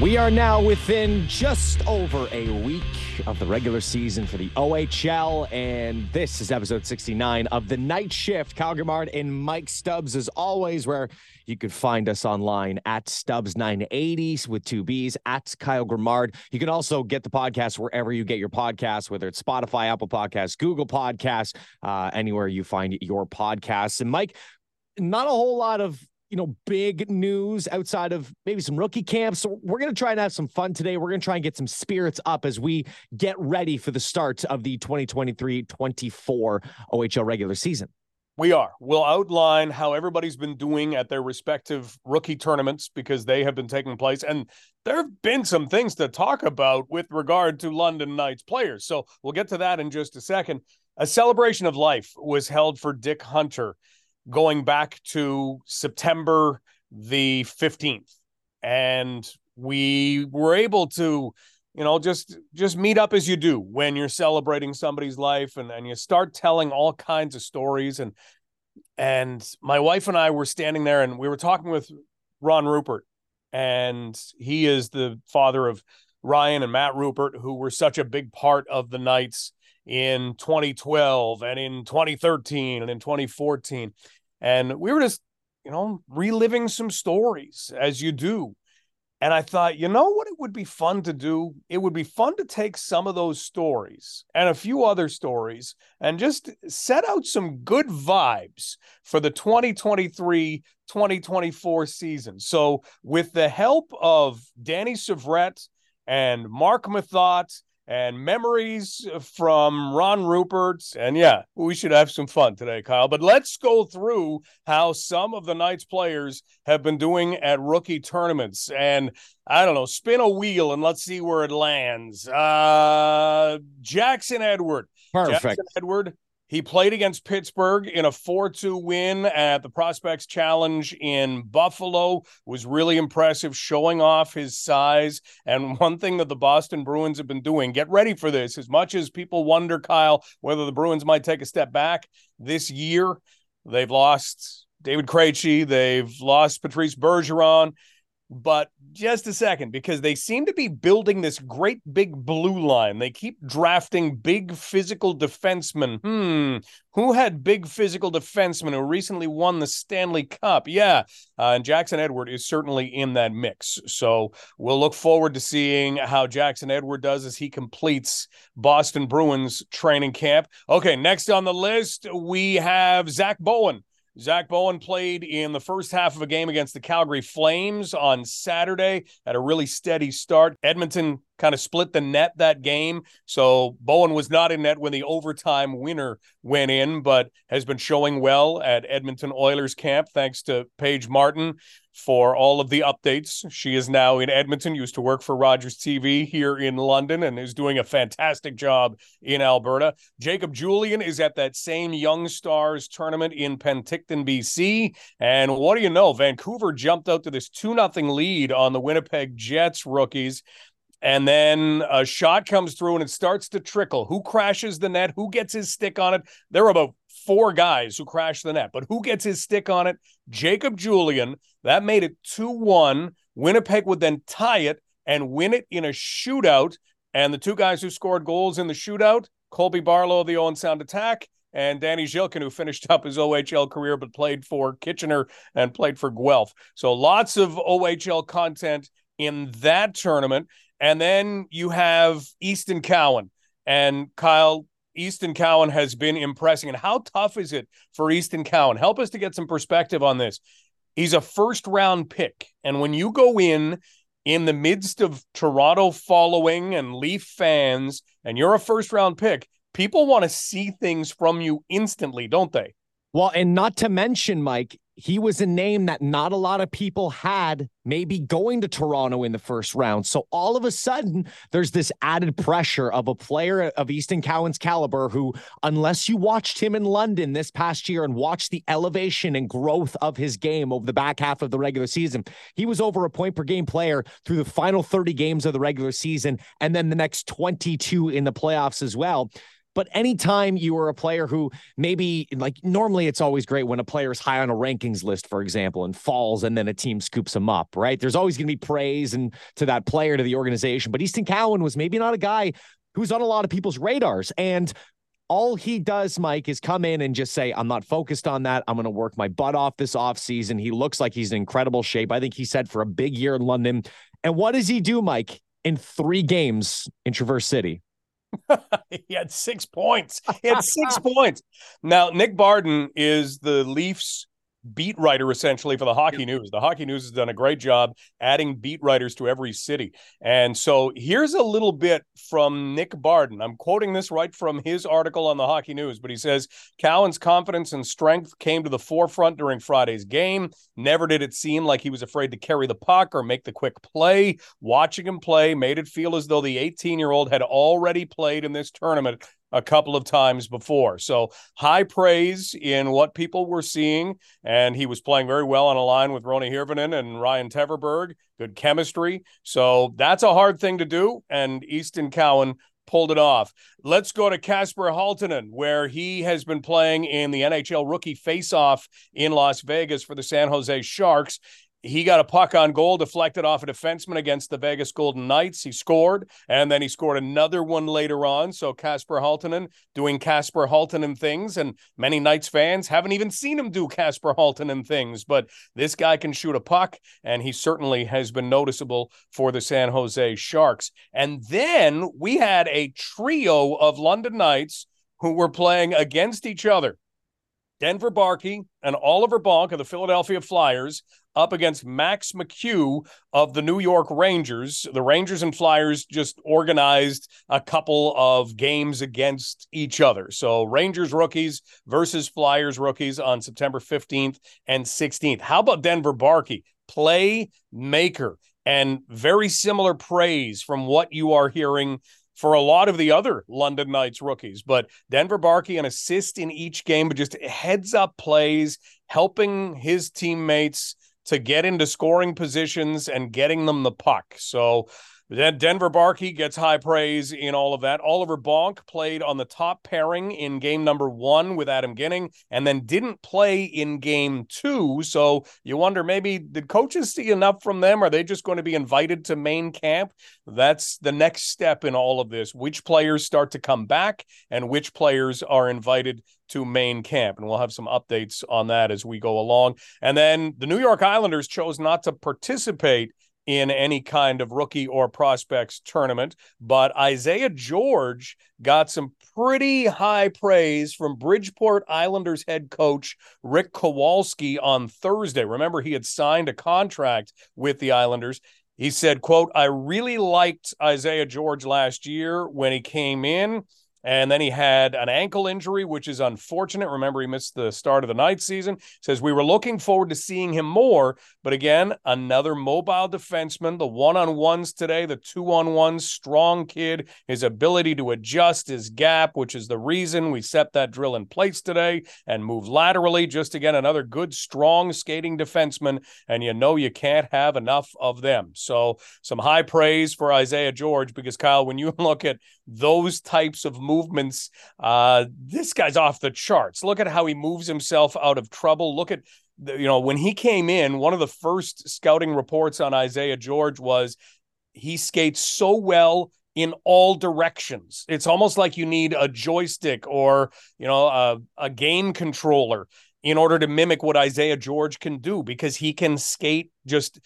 We are now within just over a week of the regular season for the OHL, and this is episode 69 of The Night Shift. Kyle Grimard and Mike Stubbs, as always, where you can find us online at Stubbs980 with two Bs, at Kyle Grimard. You can also get the podcast wherever you get your podcasts, whether it's Spotify, Apple Podcasts, Google Podcasts, anywhere you find your podcasts. And Mike, not a whole lot of big news outside of maybe some rookie camps. So we're going to try and have some fun today. We're going to try and get some spirits up as we get ready for the start of the 2023-24 OHL regular season. We are. We'll outline how everybody's been doing at their respective rookie tournaments because they have been taking place. And there have been some things to talk about with regard to London Knights players. So we'll get to that in just a second. A celebration of life was held for Dick Hunter going back to September the 15th. And we were able to, just meet up as you do when you're celebrating somebody's life, and you start telling all kinds of stories. And my wife and I were standing there and we were talking with Ron Rupert, and he is the father of Ryan and Matt Rupert, who were such a big part of the Knights in 2012 and in 2013 and in 2014. And we were just, reliving some stories as you do. And I thought, what it would be fun to do? It would be fun to take some of those stories and a few other stories and just set out some good vibes for the 2023-2024 season. So with the help of Danny Syvret and Marc Methot and memories from Ron Rupert. And yeah, we should have some fun today, Kyle. But let's go through how some of the Knights players have been doing at rookie tournaments. And I don't know, spin a wheel and let's see where it lands. Jackson Edward. Perfect. Jackson Edward, he played against Pittsburgh in a 4-2 win at the Prospects Challenge in Buffalo. Was really impressive, showing off his size. And one thing that the Boston Bruins have been doing, get ready for this, as much as people wonder, Kyle, whether the Bruins might take a step back this year, they've lost David Krejci, they've lost Patrice Bergeron. But just a second, because they seem to be building this great big blue line. They keep drafting big physical defensemen. Who had big physical defensemen who recently won the Stanley Cup? Yeah, and Jackson Edward is certainly in that mix. So we'll look forward to seeing how Jackson Edward does as he completes Boston Bruins training camp. Okay, next on the list, we have Zach Bowen. Zach Bowen played in the first half of a game against the Calgary Flames on Saturday at a really steady start. Edmonton kind of split the net that game, so Bowen was not in net when the overtime winner went in, but has been showing well at Edmonton Oilers camp, thanks to Paige Martin for all of the updates. She is now in Edmonton, used to work for Rogers TV here in London, and is doing a fantastic job in Alberta. Jacob Julian is at that same Young Stars tournament in Penticton, BC. And what do you know? Vancouver jumped out to this 2-0 lead on the Winnipeg Jets rookies. And then a shot comes through and it starts to trickle. Who crashes the net? Who gets his stick on it? There are about four guys who crashed the net, but who gets his stick on it? Jacob Julian. That made it 2-1. Winnipeg would then tie it and win it in a shootout. And the two guys who scored goals in the shootout, Colby Barlow of the Owen Sound Attack and Danny Syvret, who finished up his OHL career but played for Kitchener and played for Guelph. So lots of OHL content in that tournament. And then you have Easton Cowan. And Kyle, Easton Cowan has been impressing. And how tough is it for Easton Cowan? Help us to get some perspective on this. He's a first-round pick. And when you go in the midst of Toronto following and Leaf fans, and you're a first-round pick, people want to see things from you instantly, don't they? Well, and not to mention, Mike, he was a name that not a lot of people had maybe going to Toronto in the first round. So all of a sudden, there's this added pressure of a player of Easton Cowan's caliber who, unless you watched him in London this past year and watched the elevation and growth of his game over the back half of the regular season, he was over a point per game player through the final 30 games of the regular season and then the next 22 in the playoffs as well. But anytime you are a player who maybe, like, normally it's always great when a player is high on a rankings list, for example, and falls, and then a team scoops him up, right? There's always going to be praise and to that player, to the organization. But Easton Cowan was maybe not a guy who's on a lot of people's radars. And all he does, Mike, is come in and just say, I'm not focused on that. I'm going to work my butt off this offseason. He looks like he's in incredible shape. I think he said for a big year in London. And what does he do, Mike, in 3 games in Traverse City? He had 6 points. He had 6 points. Now, Nick Barden is the Leafs beat writer, essentially, for the Hockey News. The Hockey News has done a great job adding beat writers to every city. And so here's a little bit from Nick Barden. I'm quoting this right from his article on the Hockey News, but he says, Cowan's confidence and strength came to the forefront during Friday's game. Never did it seem like he was afraid to carry the puck or make the quick play. Watching him play made it feel as though the 18-year-old had already played in this tournament a couple of times before. So high praise in what people were seeing, and he was playing very well on a line with Roni Hirvonen and Ryan Tefferberg, good chemistry. So that's a hard thing to do, and Easton Cowan pulled it off. Let's go to Casper Haltonen, where he has been playing in the NHL Rookie Faceoff in Las Vegas for the San Jose Sharks. He got a puck on goal, deflected off a defenseman against the Vegas Golden Knights. He scored, and then he scored another one later on. So Casper Haltonen doing Casper Haltonen things, and many Knights fans haven't even seen him do Casper Haltonen things, but this guy can shoot a puck, and he certainly has been noticeable for the San Jose Sharks. And then we had a trio of London Knights who were playing against each other. Denver Barkey and Oliver Bonk of the Philadelphia Flyers up against Max McHugh of the New York Rangers. The Rangers and Flyers just organized a couple of games against each other. So Rangers rookies versus Flyers rookies on September 15th and 16th. How about Denver Barkey? Playmaker, and very similar praise from what you are hearing for a lot of the other London Knights rookies. But Denver Barkey, an assist in each game, but just heads-up plays, helping his teammates to get into scoring positions and getting them the puck. So then Denver Barkey gets high praise in all of that. Oliver Bonk played on the top pairing in game number 1 with Adam Ginning, and then didn't play in game 2. So you wonder, maybe did coaches see enough from them? Are they just going to be invited to main camp? That's the next step in all of this, which players start to come back and which players are invited to main camp. And we'll have some updates on that as we go along. And then the New York Islanders chose not to participate in any kind of rookie or prospects tournament, but Isaiah George got some pretty high praise from Bridgeport Islanders head coach Rick Kowalski on Thursday. Remember, he had signed a contract with the Islanders. He said, quote, I really liked Isaiah George last year when he came in. And then he had an ankle injury, which is unfortunate. Remember, he missed the start of the ninth season. Says, we were looking forward to seeing him more. But again, another mobile defenseman, the one-on-ones today, the two-on-ones, strong kid, his ability to adjust his gap, which is the reason we set that drill in place today and move laterally. Just again, another good, strong skating defenseman. And you know you can't have enough of them. So some high praise for Isaiah George, because, Kyle, when you look at those types of movements, this guy's off the charts. Look at how he moves himself out of trouble. Look at, when he came in, one of the first scouting reports on Isaiah George was he skates so well in all directions. It's almost like you need a joystick or, a game controller in order to mimic what Isaiah George can do, because he can skate just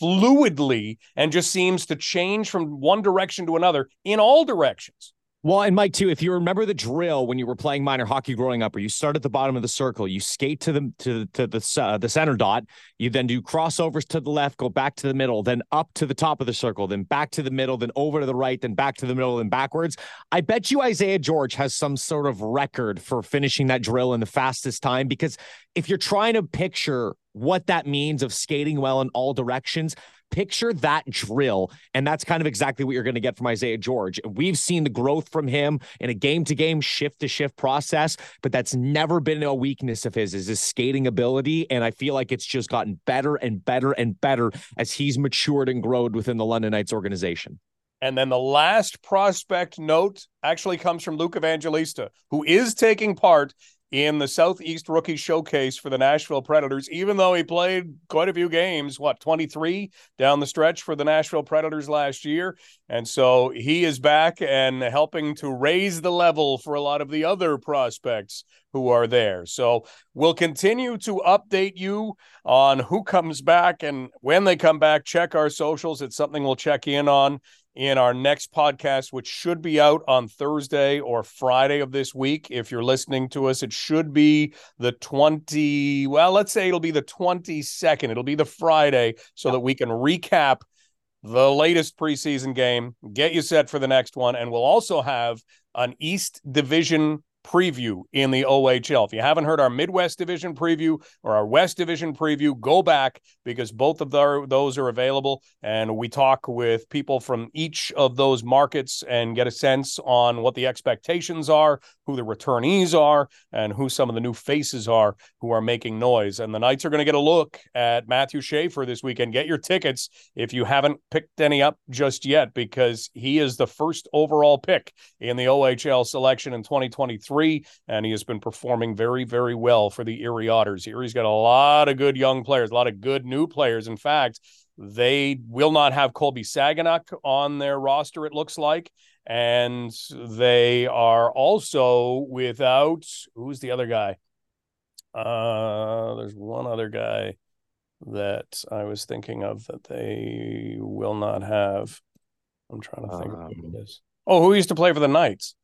fluidly and just seems to change from one direction to another in all directions. Well, and Mike, too, if you remember the drill when you were playing minor hockey growing up, where you start at the bottom of the circle, you skate to the center dot, you then do crossovers to the left, go back to the middle, then up to the top of the circle, then back to the middle, then over to the right, then back to the middle, then backwards. I bet you Isaiah George has some sort of record for finishing that drill in the fastest time, because if you're trying to picture what that means of skating well in all directions, picture that drill, and that's kind of exactly what you're going to get from Isaiah George. We've seen the growth from him in a game-to-game, shift-to-shift process, but that's never been a weakness of his, is his skating ability, and I feel like it's just gotten better and better and better as he's matured and grown within the London Knights organization. And then the last prospect note actually comes from Luke Evangelista, who is taking part in the Southeast Rookie Showcase for the Nashville Predators, even though he played quite a few games, 23 down the stretch for the Nashville Predators last year. And so he is back and helping to raise the level for a lot of the other prospects who are there. So we'll continue to update you on who comes back and when they come back. Check our socials. It's something we'll check in on in our next podcast, which should be out on Thursday or Friday of this week. If you're listening to us, it should be the 22nd. It'll be the Friday so that we can recap the latest preseason game, get you set for the next one. And we'll also have an East Division preview in the OHL. If you haven't heard our Midwest Division preview or our West Division preview, go back, because both of those are available, and we talk with people from each of those markets and get a sense on what the expectations are, who the returnees are, and who some of the new faces are who are making noise. And the Knights are going to get a look at Matthew Schaefer this weekend. Get your tickets if you haven't picked any up just yet, because he is the first overall pick in the OHL selection in 2023. And he has been performing very, very well for the Erie Otters. Erie's got a lot of good young players, a lot of good new players. In fact, they will not have Colby Saganuk on their roster, it looks like. And they are also without, who's the other guy? There's one other guy that I was thinking of that they will not have. I'm trying to think of who it is. Oh, who used to play for the Knights?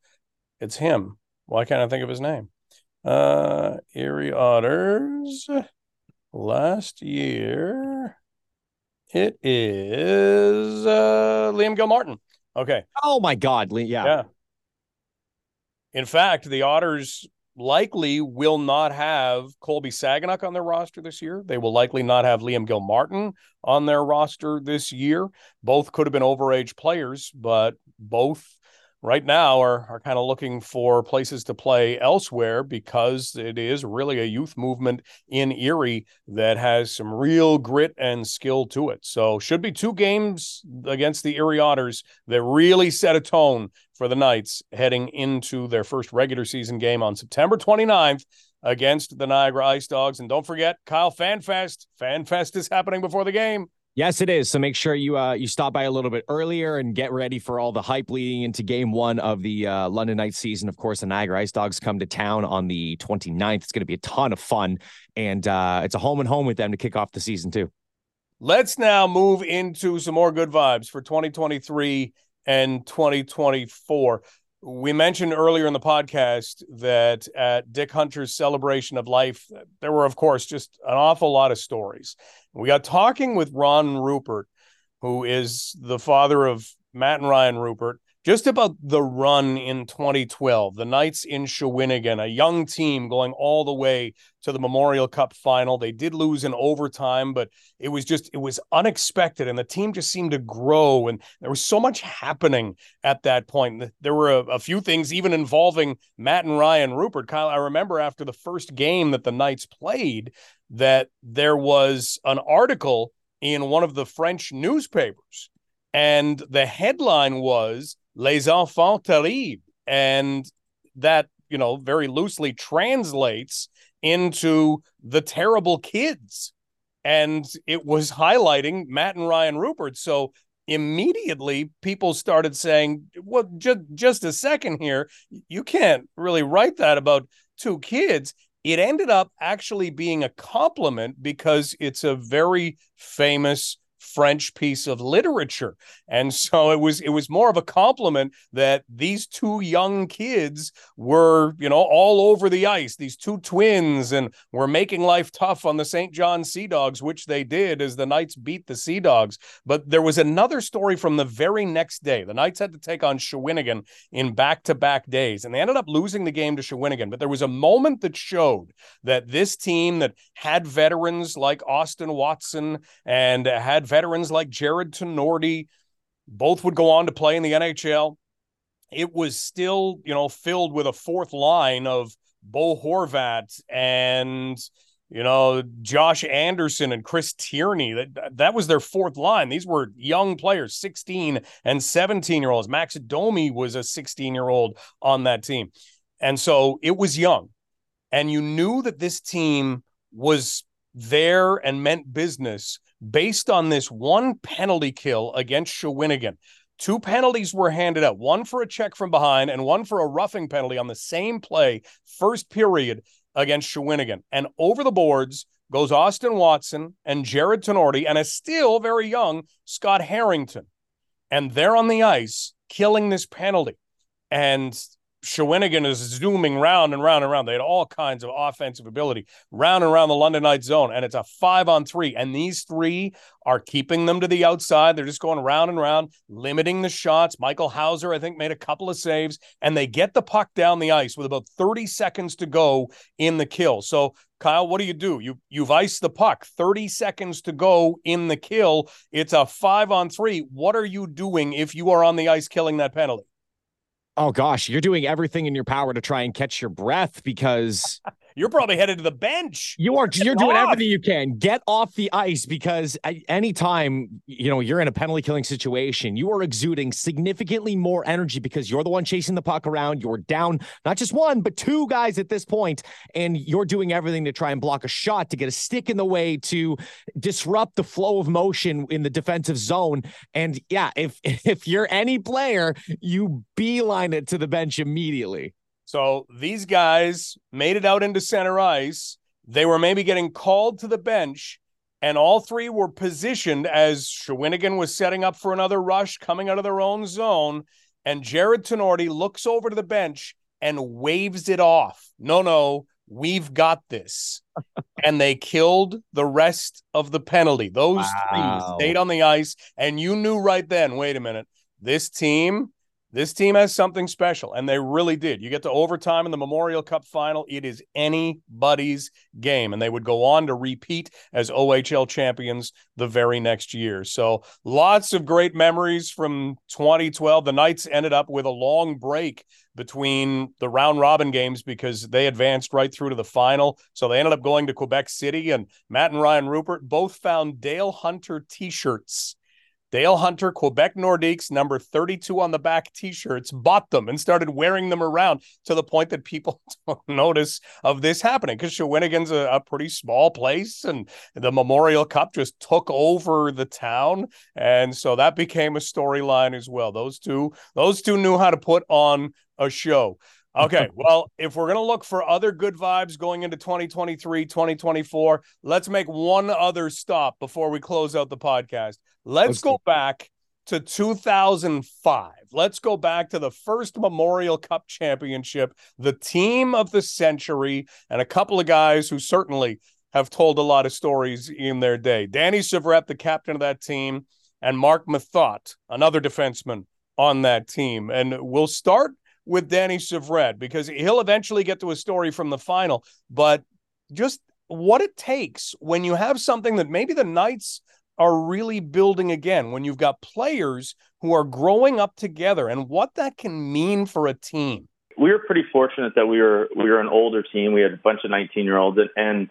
It's him. Why can't I think of his name? Erie Otters last year. It is Liam Gilmartin. Okay. Oh, my God. Yeah. In fact, the Otters likely will not have Colby Saganuk on their roster this year. They will likely not have Liam Gilmartin on their roster this year. Both could have been overage players, but both right now are kind of looking for places to play elsewhere, because it is really a youth movement in Erie that has some real grit and skill to it. So should be two games against the Erie Otters that really set a tone for the Knights heading into their first regular season game on September 29th against the Niagara Ice Dogs. And don't forget, Kyle, FanFest. FanFest is happening before the game. Yes, it is. So make sure you stop by a little bit earlier and get ready for all the hype leading into game one of the London Knights season. Of course, the Niagara Ice Dogs come to town on the 29th. It's going to be a ton of fun, and it's a home and home with them to kick off the season too. Let's now move into some more good vibes for 2023 and 2024. We mentioned earlier in the podcast that at Dick Hunter's celebration of life, there were, of course, just an awful lot of stories. We got talking with Ron Rupert, who is the father of Matt and Ryan Rupert, just about the run in 2012, the Knights in Shawinigan, a young team going all the way to the Memorial Cup final. They did lose in overtime, but it was unexpected, and the team just seemed to grow, and there was so much happening at that point. There were a few things even involving Matt and Ryan Rupert. Kyle, I remember after the first game that the Knights played that there was an article in one of the French newspapers, and the headline was Les Enfants Terribles, and that, you know, very loosely translates into the terrible kids. And it was highlighting Matt and Ryan Rupert. So immediately people started saying, well, just a second here. You can't really write that about two kids. It ended up actually being a compliment, because it's a very famous French piece of literature. And so it was more of a compliment that these two young kids were, you know, all over the ice, these two twins, and were making life tough on the St. John Sea Dogs, which they did as the Knights beat the Sea Dogs. But there was another story from the very next day. The Knights had to take on Shawinigan in back-to-back days, and they ended up losing the game to Shawinigan. But there was a moment that showed that this team that had veterans like Austin Watson and had veterans like Jared Tenorti, both would go on to play in the NHL. It was still, you know, filled with a fourth line of Bo Horvat and You know, Josh Anderson and Chris Tierney, that was their fourth line. These were young players, 16 and 17-year-olds. Max Domi was a 16-year-old on that team. And so it was young. And you knew that this team was there and meant business based on this one penalty kill against Shawinigan. Two penalties were handed out, one for a check from behind and one for a roughing penalty on the same play, first period against Shawinigan. And over the boards goes Austin Watson and Jared Tenorti and a still very young Scott Harrington. And they're on the ice killing this penalty. And Shawinigan is zooming round and round and round. They had all kinds of offensive ability, round and round the London Night zone, and it's a 5-on-3, and these three are keeping them to the outside. They're just going round and round, limiting the shots. Michael Hauser, I think, made a couple of saves, and they get the puck down the ice with about 30 seconds to go in the kill. So, Kyle, what do? You've iced the puck, 30 seconds to go in the kill. It's a 5-on-3. What are you doing if you are on the ice killing that penalty? Oh, gosh, you're doing everything in your power to try and catch your breath because you're probably headed to the bench. You're doing everything you can. Get off the ice because at any time, you know, you're in a penalty killing situation. You are exuding significantly more energy because you're the one chasing the puck around. You're down not just one, but two guys at this point, and you're doing everything to try and block a shot, to get a stick in the way, to disrupt the flow of motion in the defensive zone. And yeah, if you're any player, you beeline it to the bench immediately. So these guys made it out into center ice. They were maybe getting called to the bench, and all three were positioned as Shawinigan was setting up for another rush coming out of their own zone, and Jared Tenorti looks over to the bench and waves it off. No, we've got this. And they killed the rest of the penalty. Those three stayed on the ice, and you knew right then, wait a minute, this team has something special, and they really did. You get to overtime in the Memorial Cup final, it is anybody's game, and they would go on to repeat as OHL champions the very next year. So lots of great memories from 2012. The Knights ended up with a long break between the round-robin games because they advanced right through to the final. So they ended up going to Quebec City, and Matt and Ryan Rupert both found Dale Hunter T-shirts. Dale Hunter, Quebec Nordiques, number 32 on the back T-shirts, bought them and started wearing them around to the point that people don't notice of this happening because Shawinigan's a pretty small place, and the Memorial Cup just took over the town. And so that became a storyline as well. Those two knew how to put on a show. Okay, well, if we're going to look for other good vibes going into 2023, 2024, let's make one other stop before we close out the podcast. Let's go back to 2005. Let's go back to the first Memorial Cup championship, the team of the century, and a couple of guys who certainly have told a lot of stories in their day. Danny Syvret, the captain of that team, and Marc Methot, another defenseman on that team. And we'll start with Danny Syvret, because he'll eventually get to a story from the final, but just what it takes when you have something that maybe the Knights are really building again, when you've got players who are growing up together, and what that can mean for a team. We were pretty fortunate that we were an older team. We had a bunch of 19-year-olds, and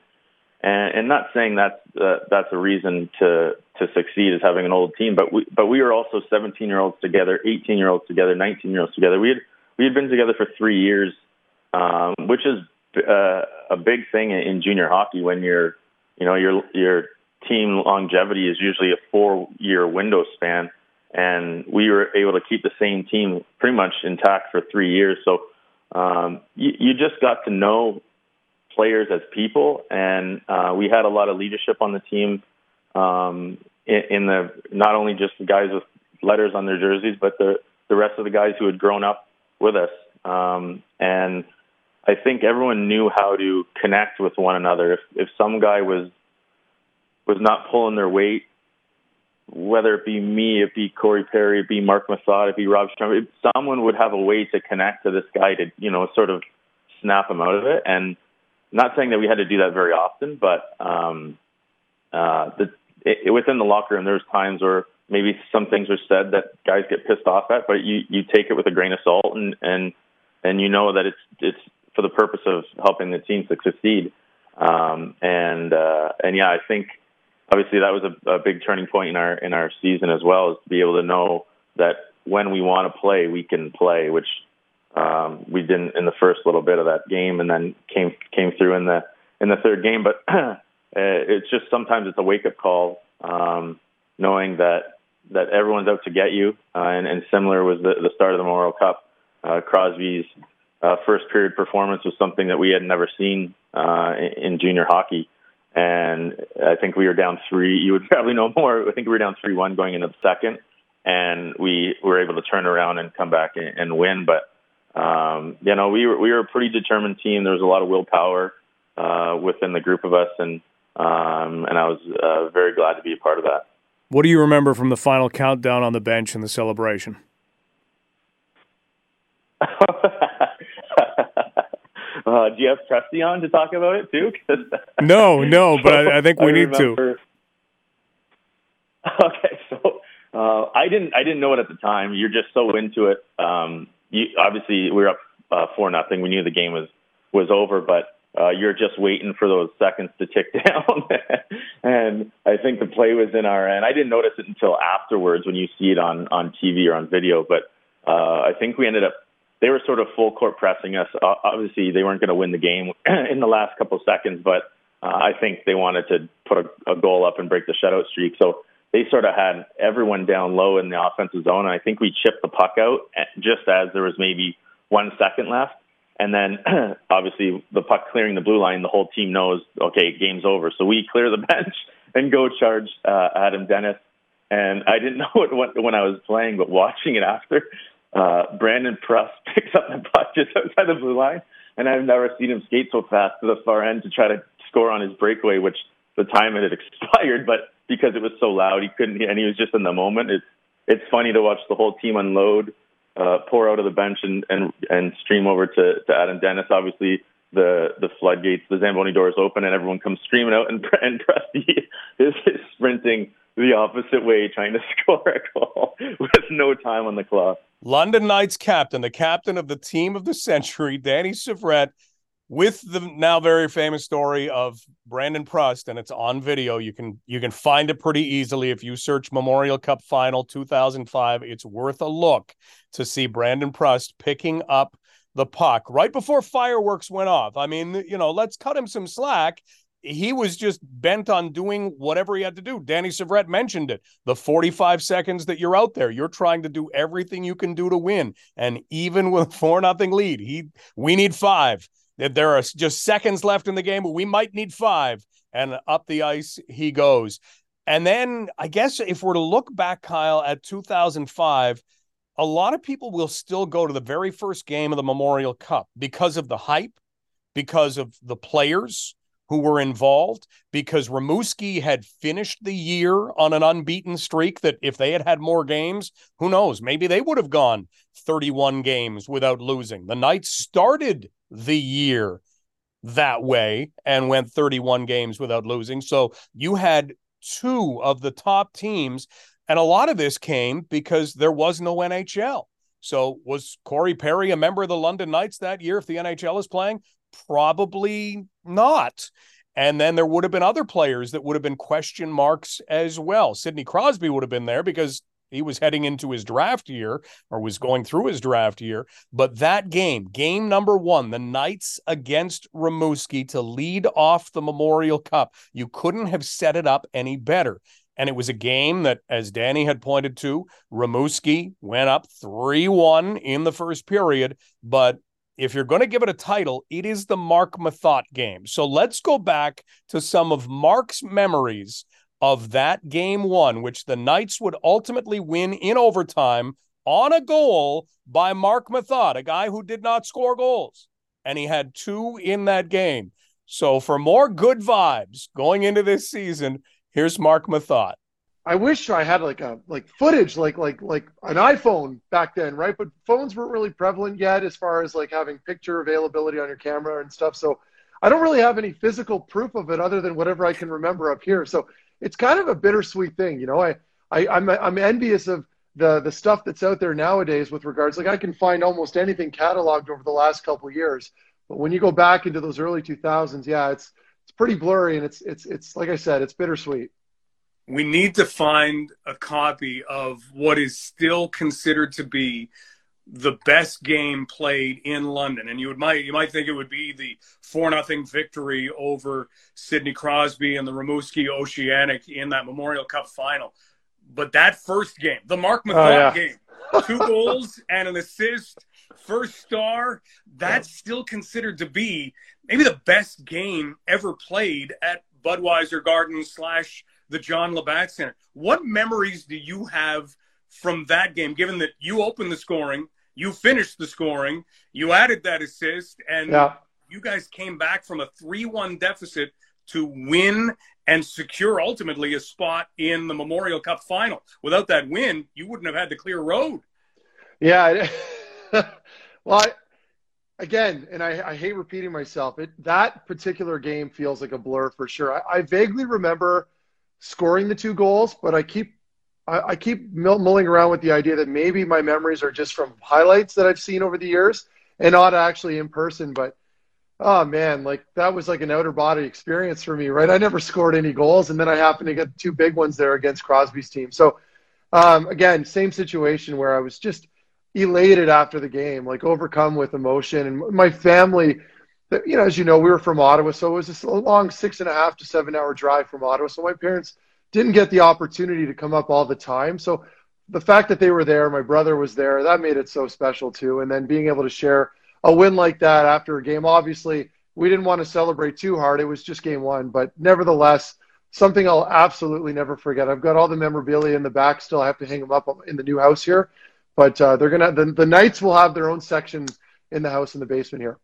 not saying that's a reason to succeed is having an old team, but we were also 17-year-olds together, 18-year-olds together, 19-year-olds together. We had been together for 3 years, which is a big thing in junior hockey. When your team longevity is usually a 4-year window span, and we were able to keep the same team pretty much intact for 3 years. So you just got to know players as people, and we had a lot of leadership on the team. In the not only just the guys with letters on their jerseys, but the rest of the guys who had grown up with us, and I think everyone knew how to connect with one another. If some guy was not pulling their weight, whether it be me, it be Corey Perry, it be Marc Methot, it be Rob Strom, someone would have a way to connect to this guy to sort of snap him out of it. And not saying that we had to do that very often, but within the locker room, there was times where maybe some things are said that guys get pissed off at, but you take it with a grain of salt, and that it's for the purpose of helping the team succeed. And I think obviously that was a big turning point in our season as well, is to be able to know that when we want to play, we can play, which we didn't in the first little bit of that game, and then came through in the third game. But it's just sometimes it's a wake-up call, knowing that everyone's out to get you. And similar was the start of the Memorial Cup. Crosby's first-period performance was something that we had never seen in junior hockey. And I think we were down 3. You would probably know more. I think we were down 3-1 going into the second. And we were able to turn around and come back and win. But we were a pretty determined team. There was a lot of willpower within the group of us, and I was very glad to be a part of that. What do you remember from the final countdown on the bench and the celebration? Do you have Presty on to talk about it too? No, but I think we need to. Okay, so I didn't know it at the time. You're just so into it. Obviously, we were up 4-0. We knew the game was over, but you're just waiting for those seconds to tick down. And I think the play was in our end. I didn't notice it until afterwards when you see it on TV or on video. But I think we ended up, they were sort of full-court pressing us. Obviously, they weren't going to win the game in the last couple seconds, but I think they wanted to put a goal up and break the shutout streak. So they sort of had everyone down low in the offensive zone, and I think we chipped the puck out just as there was maybe 1 second left. And then, obviously, the puck clearing the blue line, the whole team knows, okay, game's over. So we clear the bench and go charge Adam Dennis. And I didn't know it when I was playing, but watching it after, Brandon Pruss picks up the puck just outside the blue line, and I've never seen him skate so fast to the far end to try to score on his breakaway, which the time had expired, but because it was so loud, he couldn't, and he was just in the moment. It's funny to watch the whole team unload, pour out of the bench and stream over to Adam Dennis. Obviously, the floodgates, the Zamboni doors open, and everyone comes streaming out, and Presty is sprinting the opposite way, trying to score a goal with no time on the clock. London Knights captain, the captain of the team of the century, Danny Syvret, with the now very famous story of Brandon Prust, and it's on video. You can find it pretty easily if you search Memorial Cup Final 2005. It's worth a look to see Brandon Prust picking up the puck right before fireworks went off. I mean, let's cut him some slack. He was just bent on doing whatever he had to do. Danny Syvret mentioned it. The 45 seconds that you're out there, you're trying to do everything you can do to win. And even with 4-0 lead, we need 5. There are just seconds left in the game, but we might need 5. And up the ice he goes. And then I guess if we're to look back, Kyle, at 2005, a lot of people will still go to the very first game of the Memorial Cup because of the hype, because of the players who were involved, because Rimouski had finished the year on an unbeaten streak that if they had more games, who knows, maybe they would have gone 31 games without losing. The Knights started the year that way and went 31 games without losing. So you had two of the top teams, and a lot of this came because there was no NHL. So was Corey Perry a member of the London Knights that year if the NHL is playing? Probably not. And then there would have been other players that would have been question marks as well. Sidney Crosby would have been there because he was heading into his draft year or was going through his draft year. But that game number 1, the Knights against Rimouski to lead off the Memorial Cup, you couldn't have set it up any better. And it was a game that, as Danny had pointed to, Rimouski went up 3-1 in the first period, but if you're going to give it a title, it is the Marc Methot game. So let's go back to some of Marc's memories of that game 1, which the Knights would ultimately win in overtime on a goal by Marc Methot, a guy who did not score goals. And he had 2 in that game. So for more good vibes going into this season, here's Marc Methot. I wish I had footage, like an iPhone back then, right? But phones weren't really prevalent yet as far as like having picture availability on your camera and stuff. So I don't really have any physical proof of it other than whatever I can remember up here. So it's kind of a bittersweet thing, I'm envious of the stuff that's out there nowadays with regards, like I can find almost anything cataloged over the last couple of years, but when you go back into those early 2000s, yeah, it's pretty blurry, and it's like I said, it's bittersweet. We need to find a copy of what is still considered to be the best game played in London. And you might think it would be the 4-0 victory over Sidney Crosby and the Rimouski Oceanic in that Memorial Cup final. But that first game, the Marc Methot game, 2 goals and an assist, first star, that's still considered to be maybe the best game ever played at Budweiser Gardens / the John Labatt Center. What memories do you have from that game, given that you opened the scoring, you finished the scoring, you added that assist, and you guys came back from a 3-1 deficit to win and secure ultimately a spot in the Memorial Cup final? Without that win, you wouldn't have had the clear road. Yeah. Well, I hate repeating myself. That particular game feels like a blur for sure. I vaguely remember scoring the 2 goals, but I keep mulling around with the idea that maybe my memories are just from highlights that I've seen over the years and not actually in person. But, oh, man, like that was like an outer-body experience for me, right? I never scored any goals, and then I happened to get 2 big ones there against Crosby's team. So, again, same situation where I was just elated after the game, like overcome with emotion. And my family, you know, as you know, we were from Ottawa, so it was this long 6.5 to 7 hour drive from Ottawa. So my parents didn't get the opportunity to come up all the time. So the fact that they were there, my brother was there, that made it so special too. And then being able to share a win like that after a game, obviously we didn't want to celebrate too hard. It was just game 1, but nevertheless, something I'll absolutely never forget. I've got all the memorabilia in the back still. I have to hang them up in the new house here, but the Knights will have their own section in the house in the basement here.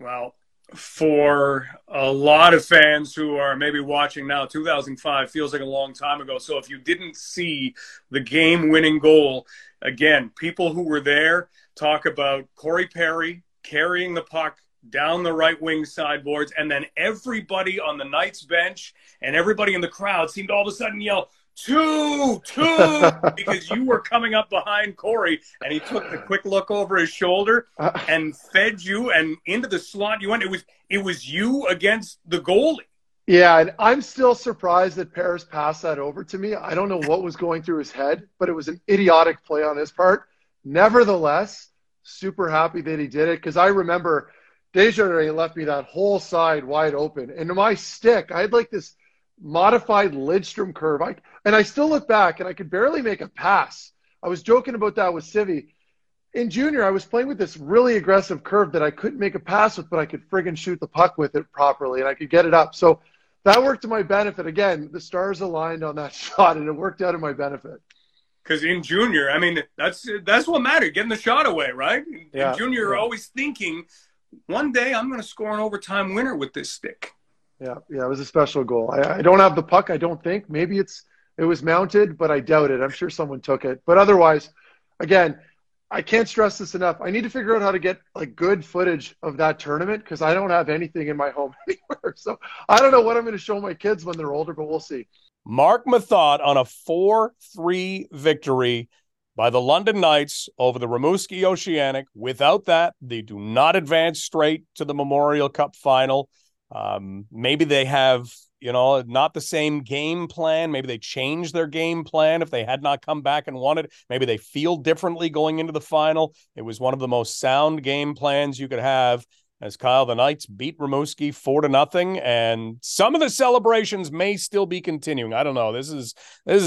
Well, for a lot of fans who are maybe watching now, 2005 feels like a long time ago. So if you didn't see the game-winning goal, again, people who were there talk about Corey Perry carrying the puck down the right wing sideboards, and then everybody on the Knights bench and everybody in the crowd seemed to all of a sudden yell, two, because you were coming up behind Corey, and he took the quick look over his shoulder and fed you, and into the slot you went. It was you against the goalie. Yeah, and I'm still surprised that Paris passed that over to me. I don't know what was going through his head, but it was an idiotic play on his part. Nevertheless, super happy that he did it, because I remember Desjardins left me that whole side wide open, and my stick, I had like this modified Lidstrom curve. And I still look back, and I could barely make a pass. I was joking about that with Civvy. In junior, I was playing with this really aggressive curve that I couldn't make a pass with, but I could friggin' shoot the puck with it properly, and I could get it up. So that worked to my benefit. Again, the stars aligned on that shot, and it worked out in my benefit. Because in junior, I mean, that's what mattered, getting the shot away, right? In junior, you're always thinking, one day I'm going to score an overtime winner with this stick. Yeah, it was a special goal. I don't have the puck, I don't think. Maybe it was mounted, but I doubt it. I'm sure someone took it. But otherwise, again, I can't stress this enough. I need to figure out how to get like good footage of that tournament, because I don't have anything in my home anywhere. So I don't know what I'm going to show my kids when they're older, but we'll see. Marc Methot on a 4-3 victory by the London Knights over the Rimouski Oceanic. Without that, they do not advance straight to the Memorial Cup final. Maybe they have, you know, not the same game plan. Maybe they changed their game plan if they had not come back and won it. Maybe they feel differently going into the final. It was one of the most sound game plans you could have, as Kyle, the Knights beat Rimouski 4-0, and some of the celebrations may still be continuing. I don't know. This is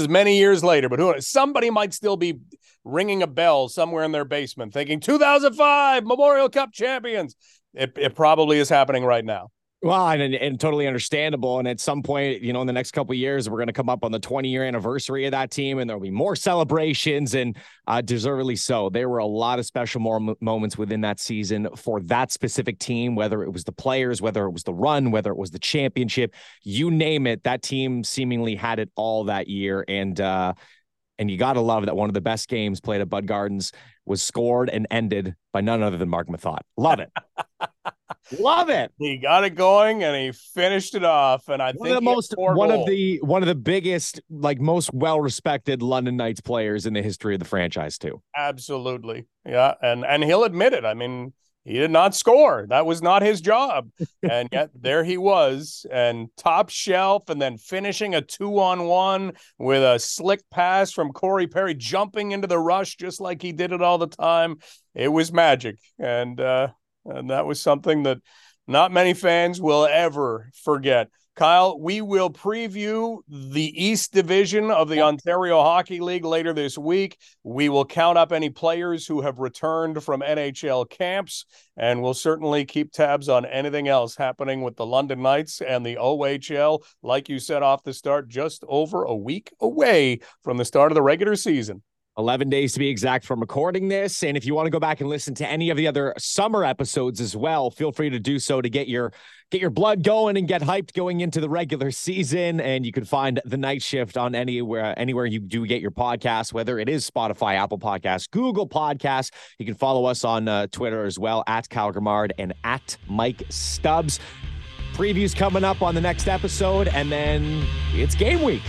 many years later, but who knows? Somebody might still be ringing a bell somewhere in their basement thinking 2005 Memorial Cup champions. It probably is happening right now. Well, and totally understandable. And at some point, you know, in the next couple of years, we're going to come up on the 20-year anniversary of that team, and there'll be more celebrations, and deservedly so. There were a lot of special moments within that season for that specific team, whether it was the players, whether it was the run, whether it was the championship, you name it. That team seemingly had it all that year. And you got to love that one of the best games played at Bud Gardens was scored and ended by none other than Marc Methot. Love it. Love it. He got it going, and he finished it off. And I think one of the biggest, like most well-respected London Knights players in the history of the franchise too. Absolutely, yeah. And he'll admit it. I mean, He did not score. That was not his job. And yet there he was, and top shelf, and then finishing a 2-on-1 with a slick pass from Corey Perry, jumping into the rush just like he did it all the time. It was magic. And that was something that not many fans will ever forget. Kyle, we will preview the East Division of the Ontario Hockey League later this week. We will count up any players who have returned from NHL camps, and we'll certainly keep tabs on anything else happening with the London Knights and the OHL. Like you said off the start, just over a week away from the start of the regular season. 11 days to be exact from recording this. And if you want to go back and listen to any of the other summer episodes as well, feel free to do so to get your blood going and get hyped going into the regular season. And you can find The Night Shift on anywhere you do get your podcast, whether it is Spotify, Apple Podcasts, Google Podcasts. You can follow us on Twitter as well, at Kyle Grimard and at Mike Stubbs. Previews coming up on the next episode, and then it's game week.